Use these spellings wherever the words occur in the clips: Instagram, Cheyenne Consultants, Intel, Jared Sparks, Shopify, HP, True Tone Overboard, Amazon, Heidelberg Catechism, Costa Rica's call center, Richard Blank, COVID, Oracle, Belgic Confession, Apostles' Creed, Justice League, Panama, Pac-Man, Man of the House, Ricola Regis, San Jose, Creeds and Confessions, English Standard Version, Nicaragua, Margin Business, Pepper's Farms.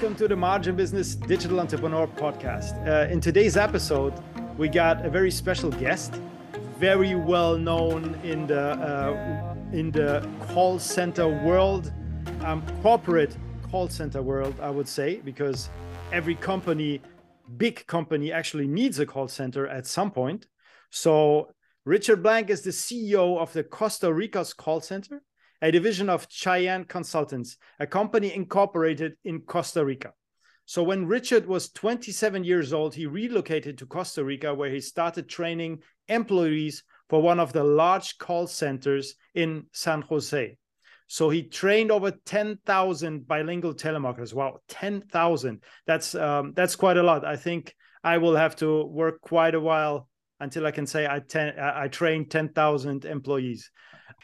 Welcome to the Margin Business Digital Entrepreneur Podcast. In today's episode, we got a very special guest, very well known in the call center world, corporate call center world, I would say, because every company, big company, actually needs a call center at some point. So Richard Blank is the CEO of the Costa Rica's call center, a division of Cheyenne Consultants, a company incorporated in Costa Rica. So when Richard was 27 years old, he relocated to Costa Rica, where he started training employees for one of the large call centers in San Jose. So he trained over 10,000 bilingual telemarketers. Wow, 10,000. That's quite a lot. I think I will have to work quite a while until I can say I trained 10,000 employees.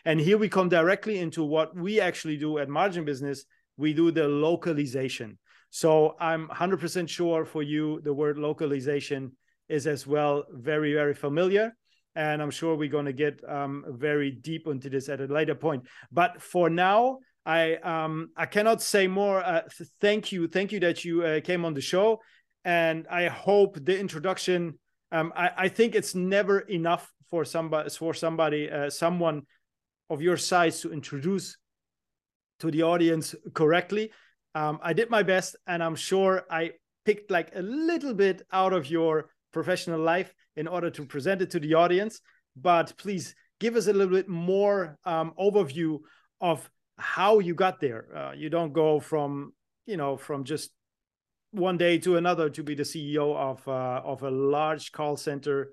And here we come directly into what we actually do at Margin Business. We do the localization. So I'm 100% sure for you, the word localization is as well very, very familiar. And I'm sure we're going to get very deep into this at a later point. But for now, I cannot say more. Thank you. Thank you that you came on the show. And I hope the introduction, I think it's never enough for someone of your size to introduce to the audience correctly. I did my best, and I'm sure I picked like a little bit out of your professional life in order to present it to the audience. But please give us a little bit more overview of how you got there. You don't go from just one day to another to be the CEO of a large call center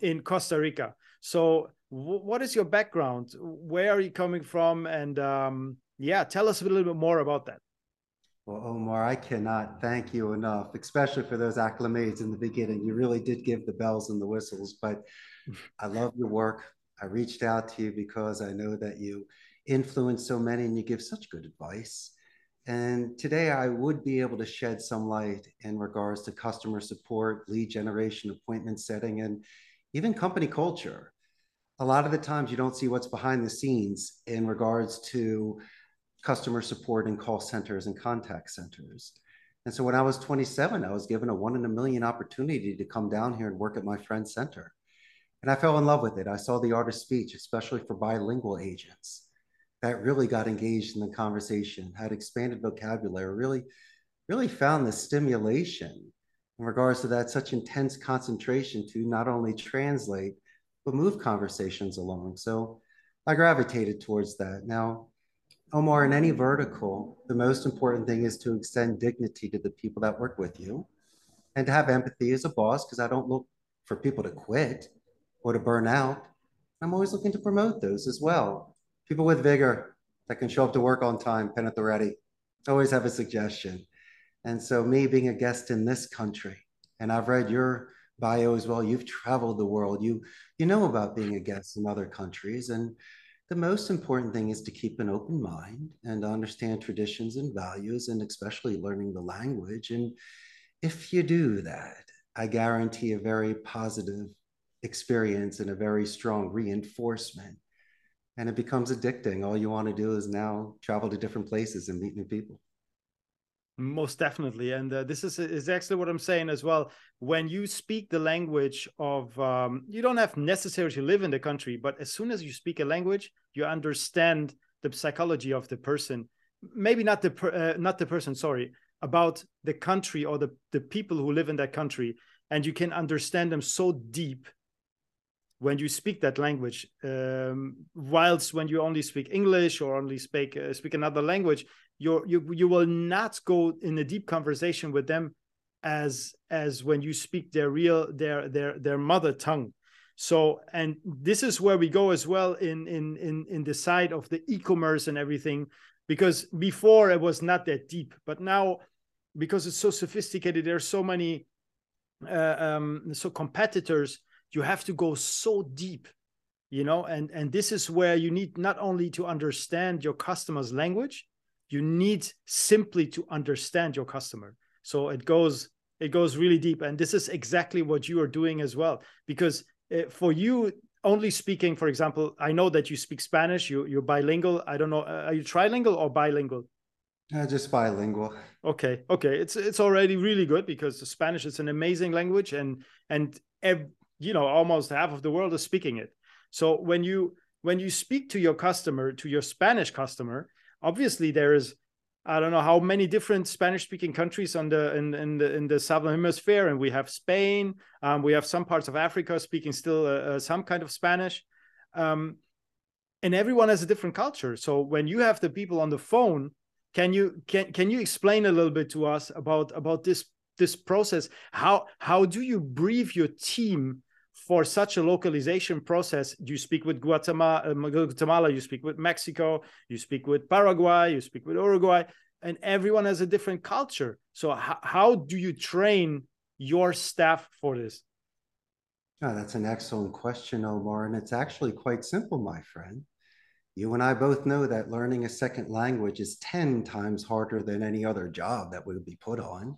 in Costa Rica. So what is your background? Where are you coming from? And tell us a little bit more about that. Well, Omar, I cannot thank you enough, especially for those acclimates in the beginning. You really did give the bells and the whistles, but I love your work. I reached out to you because I know that you influence so many and you give such good advice. And today I would be able to shed some light in regards to customer support, lead generation, appointment setting, and even company culture. A lot of the times you don't see what's behind the scenes in regards to customer support and call centers and contact centers. And so when I was 27, I was given a 1 in a million opportunity to come down here and work at my friend's center. And I fell in love with it. I saw the art of speech, especially for bilingual agents that really got engaged in the conversation, had expanded vocabulary, really, really found the stimulation in regards to that such intense concentration to not only translate, but move conversations along. So I gravitated towards that. Now, Omar, in any vertical, the most important thing is to extend dignity to the people that work with you and to have empathy as a boss, because I don't look for people to quit or to burn out. I'm always looking to promote those as well. People with vigor that can show up to work on time, pen at the ready, always have a suggestion. And so me being a guest in this country, and I've read your bio as well. You've traveled the world. You know about being a guest in other countries. And the most important thing is to keep an open mind and understand traditions and values, and especially learning the language. And if you do that, I guarantee a very positive experience and a very strong reinforcement. And it becomes addicting. All you want to do is now travel to different places and meet new people. Most definitely. And this is actually what I'm saying as well. When you speak the language of, you don't have necessarily to live in the country, but as soon as you speak a language, you understand the psychology of the person, maybe about the country or the people who live in that country. And you can understand them so deep when you speak that language, whilst when you only speak English or only speak another language, you will not go in a deep conversation with them as when you speak their mother tongue. So, and this is where we go as well in the side of the e-commerce and everything, because before it was not that deep, but now because it's so sophisticated, there are so many competitors. You have to go so deep, and this is where you need not only to understand your customer's language. You need simply to understand your customer. So it goes really deep. And this is exactly what you are doing as well. Because for you, only speaking, for example, I know that you speak Spanish, you're bilingual. I don't know, are you trilingual or bilingual? Just bilingual. Okay. Okay. It's already really good because the Spanish is an amazing language and you know, almost half of the world is speaking it. So when you speak to your customer, to your Spanish customer, obviously there is, I don't know how many different Spanish-speaking countries in the southern hemisphere, and we have Spain. We have some parts of Africa speaking still some kind of Spanish, and everyone has a different culture. So when you have the people on the phone, can you explain a little bit to us about this process? How do you brief your team for such a localization process? You speak with Guatemala, you speak with Mexico, you speak with Paraguay, you speak with Uruguay, and everyone has a different culture. So how do you train your staff for this? Oh, that's an excellent question, Omar. And it's actually quite simple, my friend. You and I both know that learning a second language is 10 times harder than any other job that would be put on.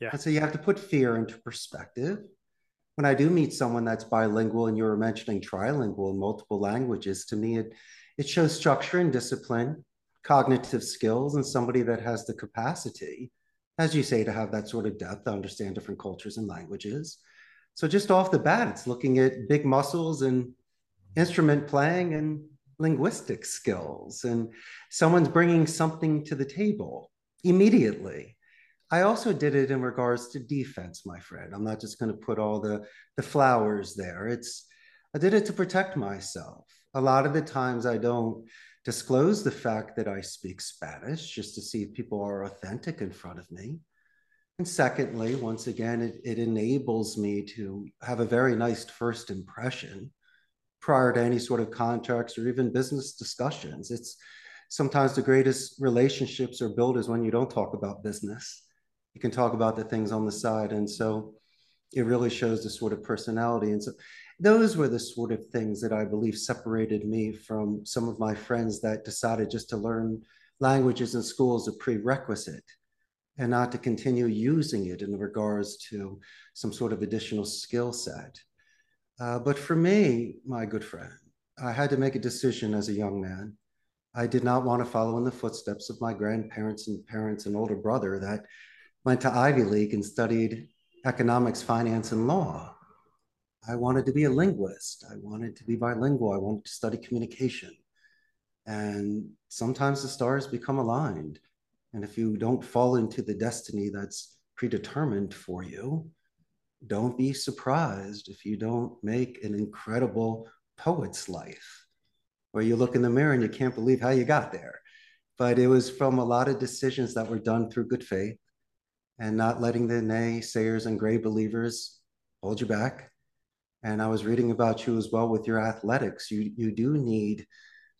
Yeah. And so you have to put fear into perspective. When I do meet someone that's bilingual, and you were mentioning trilingual and multiple languages, to me, it shows structure and discipline, cognitive skills, and somebody that has the capacity, as you say, to have that sort of depth, to understand different cultures and languages. So just off the bat, it's looking at big muscles and instrument playing and linguistic skills. And someone's bringing something to the table immediately. I also did it in regards to defense, my friend. I'm not just going to put all the flowers there. I did it to protect myself. A lot of the times I don't disclose the fact that I speak Spanish just to see if people are authentic in front of me. And secondly, once again, it enables me to have a very nice first impression prior to any sort of contracts or even business discussions. It's sometimes the greatest relationships are built is when you don't talk about business. You can talk about the things on the side. And so it really shows the sort of personality. And so those were the sort of things that I believe separated me from some of my friends that decided just to learn languages in school as a prerequisite and not to continue using it in regards to some sort of additional skill set. But for me, my good friend, I had to make a decision as a young man. I did not want to follow in the footsteps of my grandparents and parents and older brother that went to Ivy League and studied economics, finance, and law. I wanted to be a linguist. I wanted to be bilingual. I wanted to study communication. And sometimes the stars become aligned. And if you don't fall into the destiny that's predetermined for you, don't be surprised if you don't make an incredible poet's life, where you look in the mirror and you can't believe how you got there. But it was from a lot of decisions that were done through good faith, and not letting the naysayers and gray believers hold you back. And I was reading about you as well with your athletics. You do need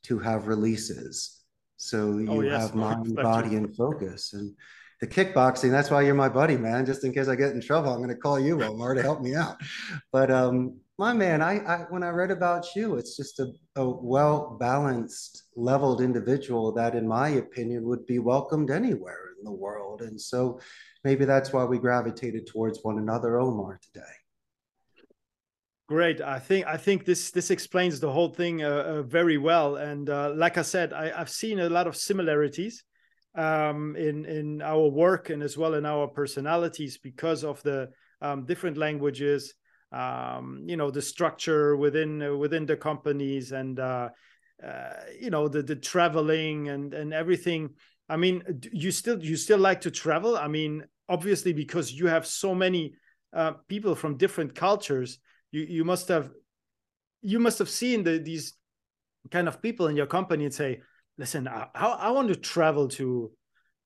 to have releases. So you have mind, body, and focus. And the kickboxing, that's why you're my buddy, man. Just in case I get in trouble, I'm going to call you, Omar, to help me out. But my man, when I read about you, it's just a well-balanced, leveled individual that, in my opinion, would be welcomed anywhere in the world. And so maybe that's why we gravitated towards one another, Omar, today. Great. I think this explains the whole thing very well. And like I said, I've seen a lot of similarities in our work and as well in our personalities because of the different languages, you know, the structure within the companies and, you know, the traveling and everything. I mean, you still like to travel? I mean, obviously, because you have so many people from different cultures, you must have seen these kind of people in your company and say, listen, I want to travel to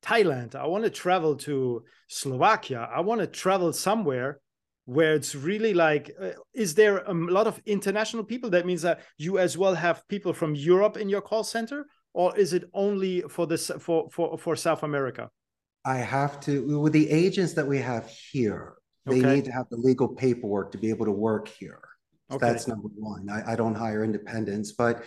Thailand. I want to travel to Slovakia. I want to travel somewhere where it's really like, is there a lot of international people? That means that you as well have people from Europe in your call center? Or is it only for South America? I have to, with the agents that we have here, they need to have the legal paperwork to be able to work here. So that's number one. I don't hire independents, but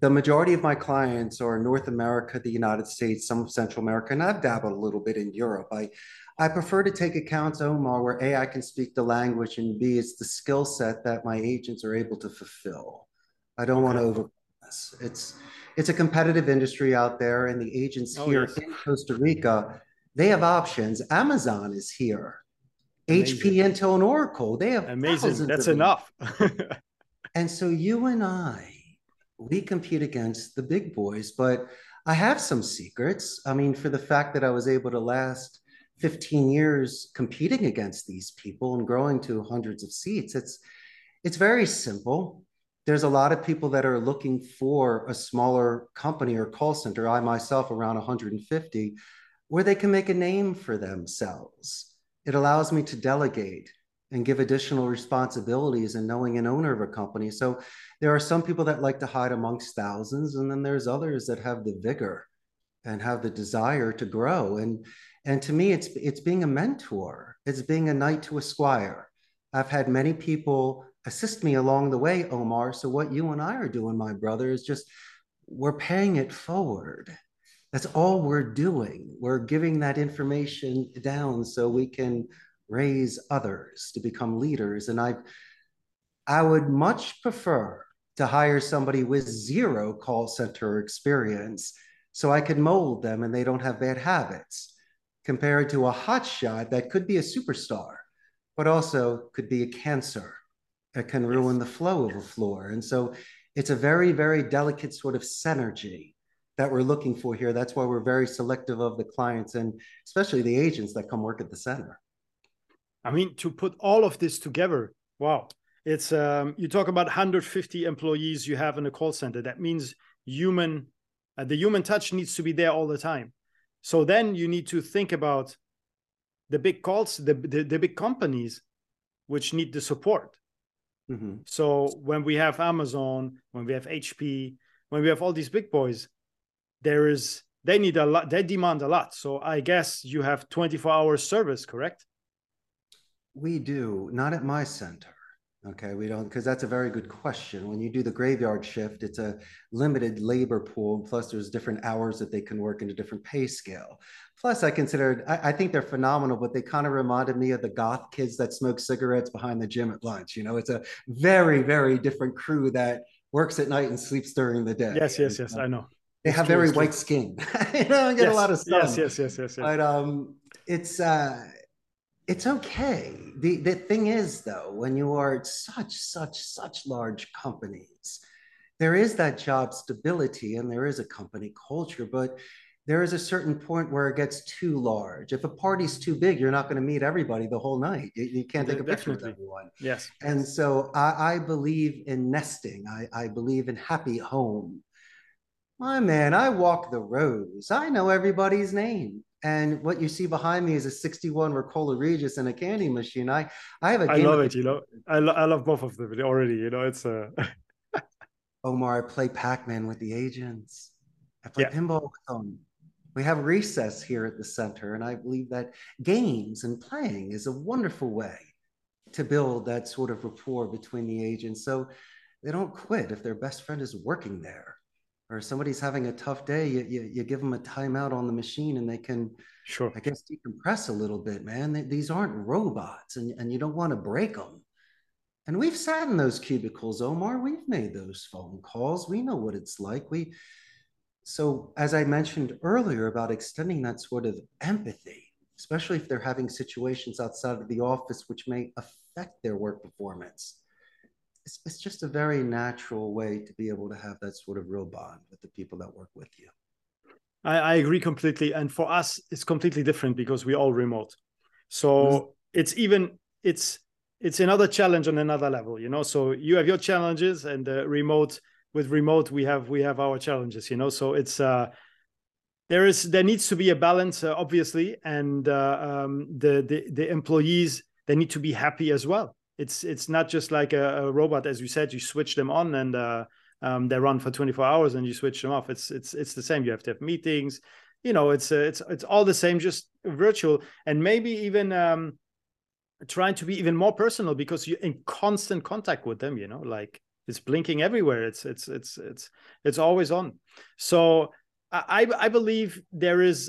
the majority of my clients are North America, the United States, some of Central America, and I've dabbled a little bit in Europe. I prefer to take accounts, Omar, where A, I can speak the language, and B, it's the skill set that my agents are able to fulfill. I don't want to over sense. It's a competitive industry out there, and the agents in Costa Rica, they have options. Amazon is here. Amazing. HP, Intel, and Oracle. They have amazing. That's enough. And so you and I, we compete against the big boys, but I have some secrets. I mean, for the fact that I was able to last 15 years competing against these people and growing to hundreds of seats, it's very simple. There's a lot of people that are looking for a smaller company or call center, I myself around 150, where they can make a name for themselves. It allows me to delegate and give additional responsibilities and knowing an owner of a company. So there are some people that like to hide amongst thousands, and then there's others that have the vigor and have the desire to grow. And to me, it's being a mentor. It's being a knight to a squire. I've had many people assist me along the way, Omar. So what you and I are doing, my brother, is just, we're paying it forward. That's all we're doing. We're giving that information down so we can raise others to become leaders. And I would much prefer to hire somebody with zero call center experience so I could mold them and they don't have bad habits, compared to a hotshot that could be a superstar, but also could be a cancer that can ruin the flow of a floor. And so it's a very, very delicate sort of synergy that we're looking for here. That's why we're very selective of the clients and especially the agents that come work at the center. I mean, to put all of this together, wow. It's you talk about 150 employees you have in a call center. That means the human touch needs to be there all the time. So then you need to think about the big calls, the big companies, which need the support. Mm-hmm. So when we have Amazon, when we have HP, when we have all these big boys, they need a lot, they demand a lot. So I guess you have 24-hour service, correct? We do, not at my center. Okay, we don't, because that's a very good question. When you do the graveyard shift, it's a limited labor pool. Plus there's different hours that they can work in a different pay scale. Plus I think they're phenomenal, but they kind of reminded me of the goth kids that smoke cigarettes behind the gym at lunch. You know, it's a very, very different crew that works at night and sleeps during the day. Yes, I know. They have very white skin. You know, and get a lot of sun. Yes. But it's okay. The thing is, though, when you are at such large companies, there is that job stability and there is a company culture, but there is a certain point where it gets too large. If a party's too big, you're not going to meet everybody the whole night. You can't take a picture with everyone. Yes. And so I believe in nesting. I believe in happy home. My man, I walk the rows. I know everybody's name. And what you see behind me is a 61 Ricola Regis and a candy machine. I have a game. I love it, you know. I love both of them already, you know. It's Omar, I play Pac-Man with the agents. I play pinball with them. We have recess here at the center, and I believe that games and playing is a wonderful way to build that sort of rapport between the agents. So they don't quit if their best friend is working there. Or somebody's having a tough day, you give them a timeout on the machine and they can, I guess, decompress a little bit, man. These aren't robots and you don't want to break them. And we've sat in those cubicles, Omar. We've made those phone calls. We know what it's like. So as I mentioned earlier about extending that sort of empathy, especially if they're having situations outside of the office which may affect their work performance. It's just a very natural way to be able to have that sort of real bond with the people that work with you. I agree completely. And for us, it's completely different because we're all remote. So it's another challenge on another level, you know. So you have your challenges and remote, we have our challenges, you know. So it's there needs to be a balance, obviously. And the employees, they need to be happy as well. It's not just like a robot, as you said. You switch them on and they run for 24 hours, and you switch them off. It's the same. You have to have meetings, you know. It's all the same, just virtual, and maybe even trying to be even more personal because you're in constant contact with them. You know, like it's blinking everywhere. It's always on. So I believe there is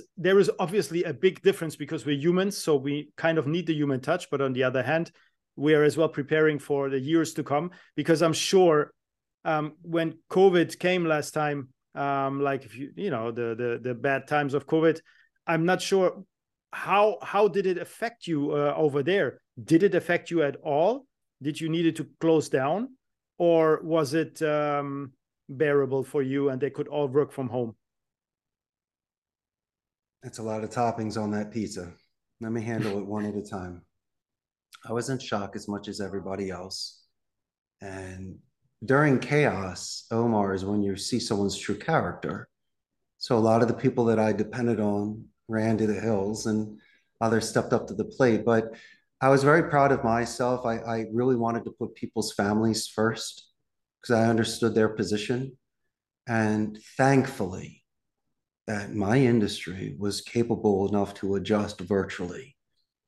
obviously a big difference because we're humans, so we kind of need the human touch. But on the other hand, we are as well preparing for the years to come, because I'm sure when COVID came last time, like if you know the bad times of COVID, I'm not sure how did it affect you over there? Did it affect you at all? Did you need it to close down, or was it bearable for you and they could all work from home? That's a lot of toppings on that pizza. Let me handle it one at a time. I was in shock as much as everybody else. And during chaos, Omar, is when you see someone's true character. So a lot of the people that I depended on ran to the hills and others stepped up to the plate. But I was very proud of myself. I really wanted to put people's families first because I understood their position. And thankfully, that my industry was capable enough to adjust virtually,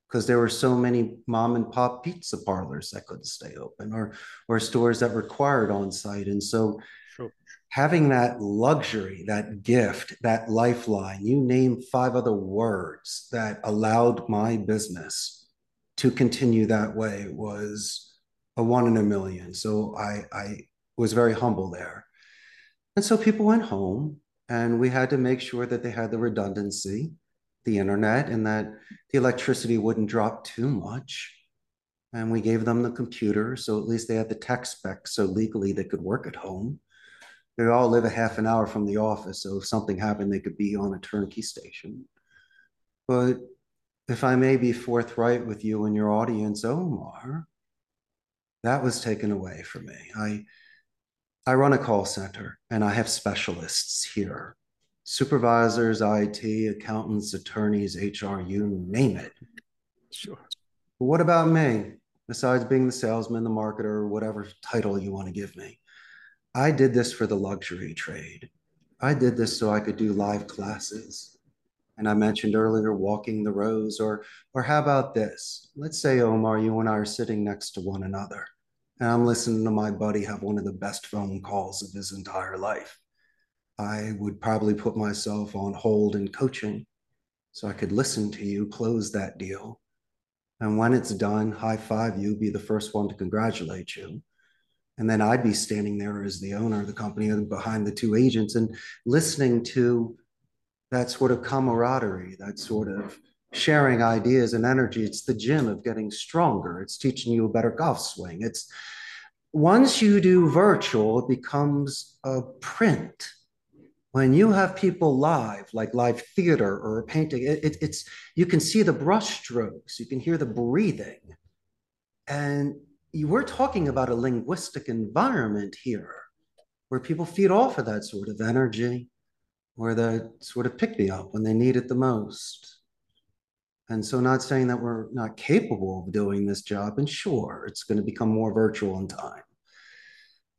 because there were so many mom and pop pizza parlors that couldn't stay open, or stores that required on site. And so sure, having that luxury, that gift, that lifeline, you name 5 other words that allowed my business to continue that way, was a 1 in a million. So I was very humble there. And so people went home and we had to make sure that they had the redundancy, the internet, and that the electricity wouldn't drop too much. And we gave them the computer, so at least they had the tech spec, so legally they could work at home. They all live a half an hour from the office, so if something happened, they could be on a turnkey station. But if I may be forthright with you and your audience, Omar, that was taken away from me. I run a call center and I have specialists here, supervisors, IT, accountants, attorneys, HR, you name it. Sure. But what about me? Besides being the salesman, the marketer, whatever title you want to give me, I did this for the luxury trade. I did this so I could do live classes. And I mentioned earlier, walking the rows, or how about this? Let's say, Omar, you and I are sitting next to one another, and I'm listening to my buddy have one of the best phone calls of his entire life. I would probably put myself on hold in coaching so I could listen to you close that deal. And when it's done, high five you, be the first one to congratulate you. And then I'd be standing there as the owner of the company behind the 2 agents and listening to that sort of camaraderie, that sort of sharing ideas and energy. It's the gym of getting stronger. It's teaching you a better golf swing. It's once you do virtual, it becomes a print. When you have people live, like live theater or a painting, it's you can see the brush strokes, you can hear the breathing. And we're talking about a linguistic environment here where people feed off of that sort of energy, or that sort of pick-me-up when they need it the most. And so, not saying that we're not capable of doing this job, and sure, it's going to become more virtual in time.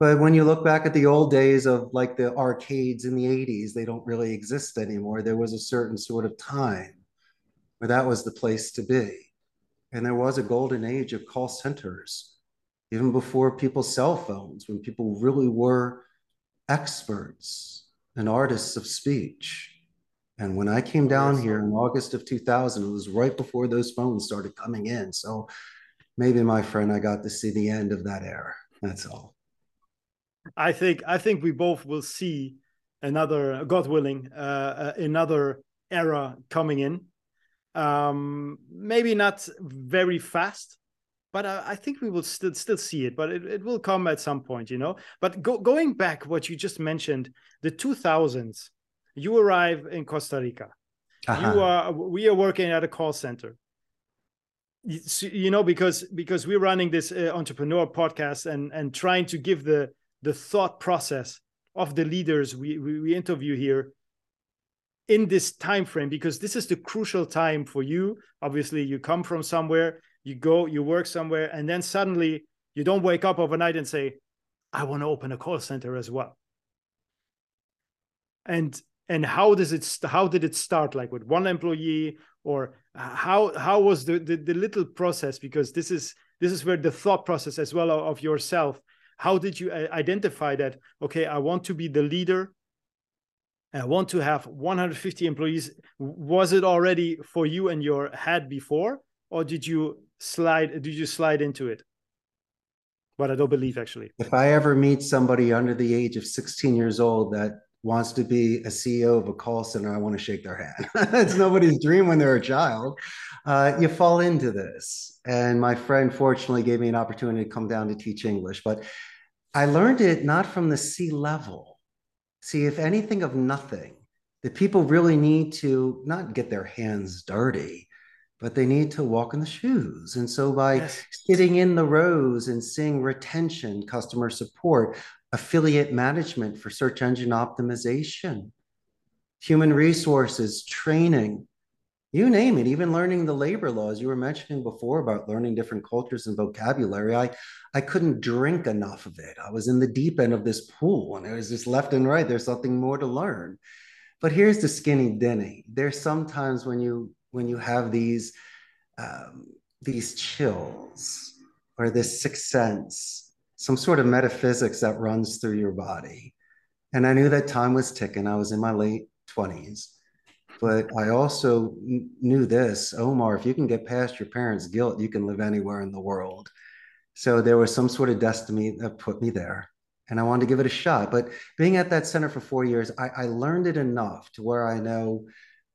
But when you look back at the old days of like the arcades in the 80s, they don't really exist anymore. There was a certain sort of time where that was the place to be. And there was a golden age of call centers, even before people's cell phones, when people really were experts and artists of speech. And when I came down here in August of 2000, it was right before those phones started coming in. So maybe, my friend, I got to see the end of that era. That's all. I think we both will see another, God willing, another era coming in. Maybe not very fast, but I think we will still see it. But it will come at some point, you know. But going back, what you just mentioned, the 2000s. You arrive in Costa Rica. Uh-huh. We are working at a call center. You know, because we're running this entrepreneur podcast and trying to give the thought process of the leaders we interview here in this time frame, because this is the crucial time for you. Obviously, you come from somewhere, you go, you work somewhere, and then suddenly you don't wake up overnight and say, I want to open a call center as well. And how did it start, like with 1 employee, or how was the little process? Because this is where the thought process as well of yourself, how did you identify that, okay, I want to be the leader, I want to have 150 employees. Was it already for you in your head before, or did you slide into it? But I don't believe, actually. If I ever meet somebody under the age of 16 years old that wants to be a CEO of a call center, I want to shake their hand. It's nobody's dream when they're a child. You fall into this. And my friend fortunately gave me an opportunity to come down to teach English. But I learned it not from the C level. See, if anything of nothing, the people really need to not get their hands dirty, but they need to walk in the shoes. And so by sitting in the rows and seeing retention, customer support, affiliate management for search engine optimization, human resources, training, you name it, even learning the labor laws you were mentioning before about learning different cultures and vocabulary. I couldn't drink enough of it. I was in the deep end of this pool and it was just left and right. There's something more to learn. But here's the skinny dinny. There's sometimes when you have these chills or this sixth sense, some sort of metaphysics that runs through your body. And I knew that time was ticking. I was in my late 20s, but I also knew this, Omar, if you can get past your parents' guilt, you can live anywhere in the world. So there was some sort of destiny that put me there and I wanted to give it a shot. But being at that center for 4 years, I learned it enough to where I know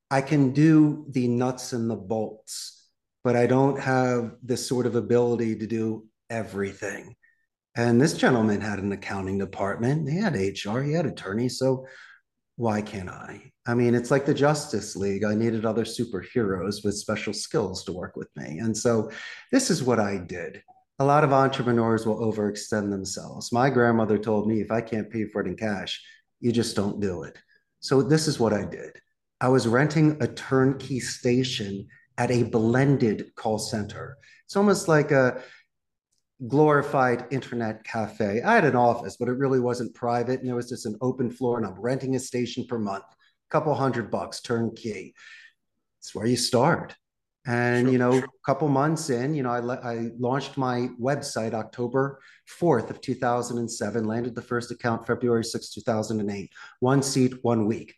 I can do the nuts and the bolts, but I don't have this sort of ability to do everything. And this gentleman had an accounting department, he had HR, he had attorneys, so why can't I? I mean, it's like the Justice League. I needed other superheroes with special skills to work with me. And so this is what I did. A lot of entrepreneurs will overextend themselves. My grandmother told me, if I can't pay for it in cash, you just don't do it. So this is what I did. I was renting a turnkey station at a blended call center. It's almost like a glorified internet cafe. I had an office, but it really wasn't private. And there was just an open floor and I'm renting a station per month, a couple $100 turnkey. It's where you start. And, a couple months in, I launched my website October 4th of 2007, landed the first account February 6th, 2008, one seat, 1 week.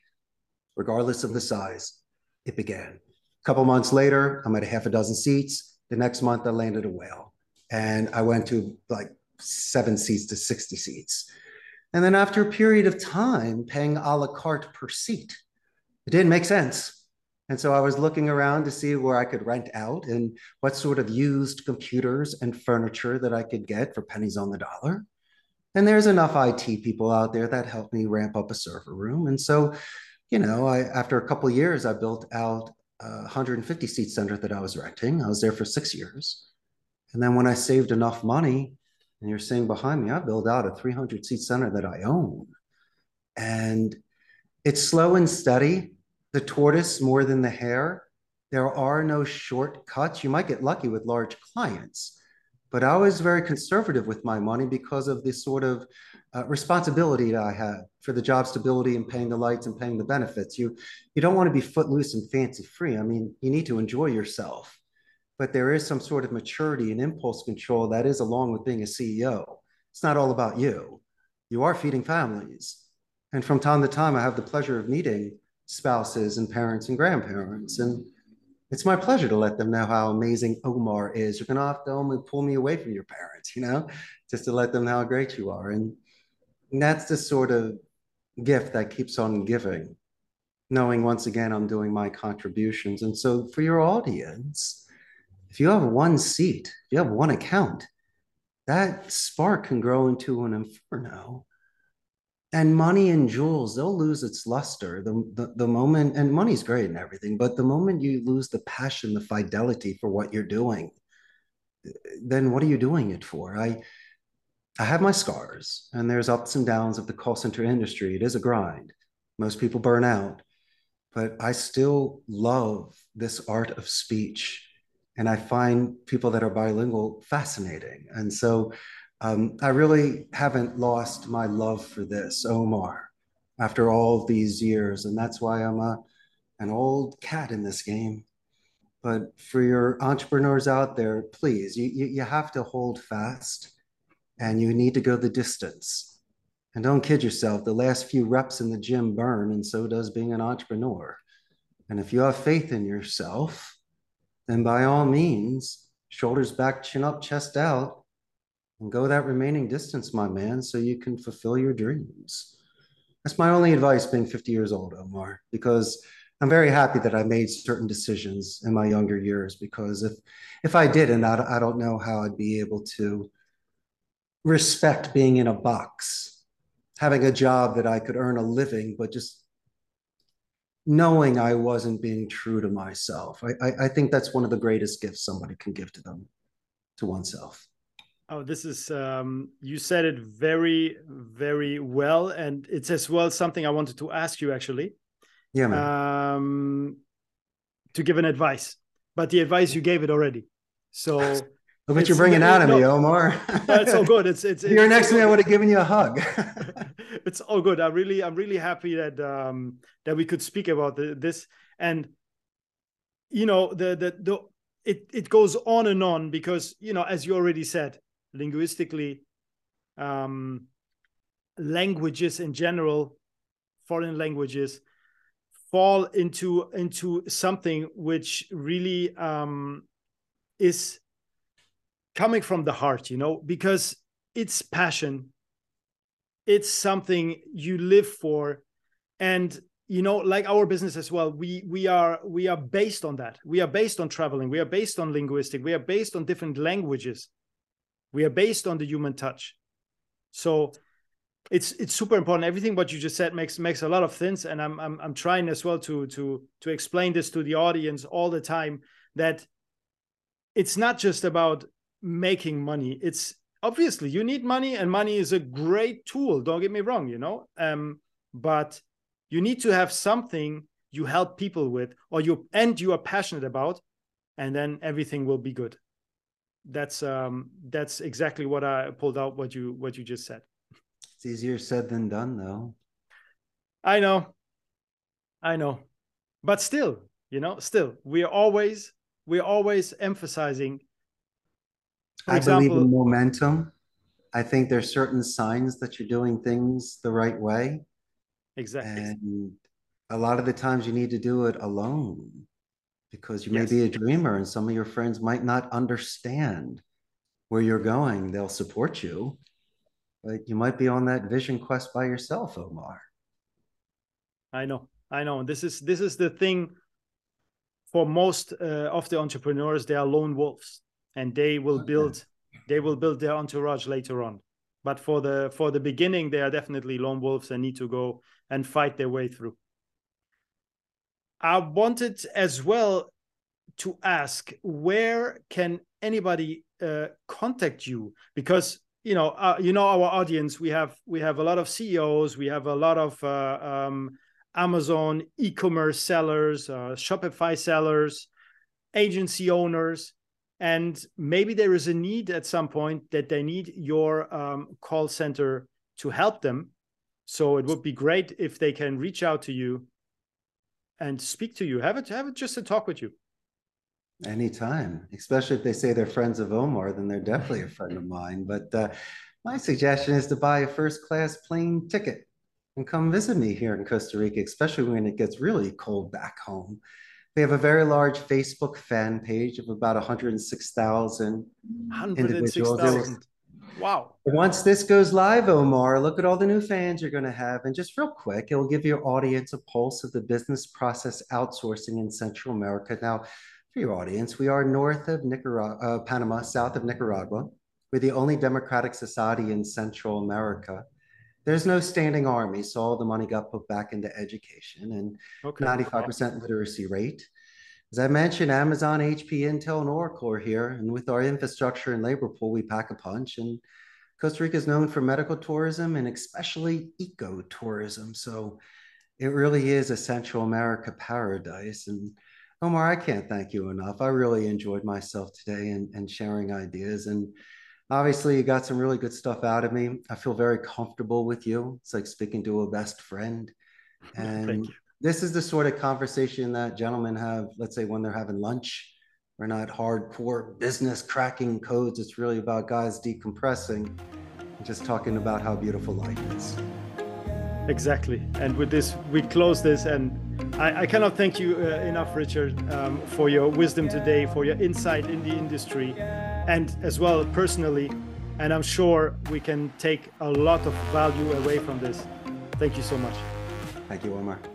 Regardless of the size, it began. A couple months later, I'm at a half a dozen seats. The next month I landed a whale and I went to like 7 seats to 60 seats. And then after a period of time paying a la carte per seat, it didn't make sense. And so I was looking around to see where I could rent out and what sort of used computers and furniture that I could get for pennies on the dollar. And there's enough IT people out there that helped me ramp up a server room. And so after a couple of years, I built out a 150 seat center that I was renting. I was there for 6 years. And then when I saved enough money, and you're seeing behind me, I built out a 300 seat center that I own. And it's slow and steady, the tortoise more than the hare. There are no shortcuts. You might get lucky with large clients, but I was very conservative with my money because of this sort of responsibility that I had for the job stability and paying the lights and paying the benefits. You don't want to be footloose and fancy free. I mean, you need to enjoy yourself, but there is some sort of maturity and impulse control that is along with being a CEO. It's not all about you. You are feeding families. And from time to time, I have the pleasure of meeting spouses and parents and grandparents. And it's my pleasure to let them know how amazing Omar is. You're going to have to only pull me away from your parents, just to let them know how great you are. And that's the sort of gift that keeps on giving, knowing once again, I'm doing my contributions. And so for your audience, if you have one seat, if you have one account, that spark can grow into an inferno. And money and jewels, they'll lose its luster the moment, and money's great and everything, but the moment you lose the passion, the fidelity for what you're doing, then what are you doing it for? I have my scars, and there's ups and downs of the call center industry. It is a grind. Most people burn out, but I still love this art of speech. And I find people that are bilingual fascinating. And so I really haven't lost my love for this, Omar, after all these years. And that's why I'm an old cat in this game. But for your entrepreneurs out there, please, you have to hold fast and you need to go the distance. And don't kid yourself, the last few reps in the gym burn, and so does being an entrepreneur. And if you have faith in yourself, then by all means, shoulders back, chin up, chest out, and go that remaining distance, my man, so you can fulfill your dreams. That's my only advice being 50 years old, Omar, because I'm very happy that I made certain decisions in my younger years, because if I didn't, I don't know how I'd be able to respect being in a box, having a job that I could earn a living, but just knowing I wasn't being true to myself. I think that's one of the greatest gifts somebody can give to them, to oneself. Oh, this is, you said it very, very well. And it's as well something I wanted to ask you, actually. Yeah, man. To give an advice, but the advice you gave it already. So look what you're bringing out of me, Omar. No, it's all good. You're next to me. I would have given you a hug. It's all good. I'm really happy that that we could speak about this, and you know, it goes on and on, because you know, as you already said, linguistically, languages in general, foreign languages, fall into something which really is coming from the heart, you know, because it's passion. It's something you live for. And, you know, like our business as well, we are based on that. We are based on traveling. We are based on linguistic. We are based on different languages. We are based on the human touch. So it's super important. Everything what you just said makes a lot of sense, and I'm trying as well to explain this to the audience all the time, that it's not just about making money. It's obviously you need money, and money is a great tool, don't get me wrong, you know, but you need to have something you help people with, or you are passionate about, and then everything will be good. That's exactly what I pulled out, what you just said. It's easier said than done, though. I know. But still, you know, we're always emphasizing. I believe in momentum. I think there's certain signs that you're doing things the right way. Exactly. And a lot of the times you need to do it alone, because you may be a dreamer and some of your friends might not understand where you're going. They'll support you. Like, you might be on that vision quest by yourself, Omar. I know. This is the thing for most of the entrepreneurs. They are lone wolves, and they will build their entourage later on. But for the beginning, they are definitely lone wolves and need to go and fight their way through. I wanted as well to ask, where can anybody contact you? Because you know, our audience, we have a lot of CEOs, we have a lot of Amazon e-commerce sellers, Shopify sellers, agency owners, and maybe there is a need at some point that they need your call center to help them. So it would be great if they can reach out to you and speak to you, have it just to talk with you. Anytime, especially if they say they're friends of Omar, then they're definitely a friend of mine. But my suggestion is to buy a first-class plane ticket and come visit me here in Costa Rica, especially when it gets really cold back home. We have a very large Facebook fan page of about 106,000 individuals. 106,000. Wow. Once this goes live, Omar, look at all the new fans you're going to have. And just real quick, it'll give your audience a pulse of the business process outsourcing in Central America. Now, for your audience, we are north of Panama, south of Nicaragua. We're the only democratic society in Central America. There's no standing army, so all the money got put back into education, and 95% literacy rate. As I mentioned, Amazon, HP, Intel, and Oracle are here, and with our infrastructure and labor pool, we pack a punch. And Costa Rica is known for medical tourism and especially eco-tourism, so it really is a Central America paradise. And Omar, I can't thank you enough. I really enjoyed myself today and sharing ideas. And obviously, you got some really good stuff out of me. I feel very comfortable with you. It's like speaking to a best friend. And this is the sort of conversation that gentlemen have, let's say, when they're having lunch. We're not hardcore business cracking codes. It's really about guys decompressing and just talking about how beautiful life is. Exactly. And with this, we close this, and I cannot thank you enough, Richard, for your wisdom today, for your insight in the industry, and as well personally And I'm sure we can take a lot of value away from this. Thank you so much. Thank you, Omar.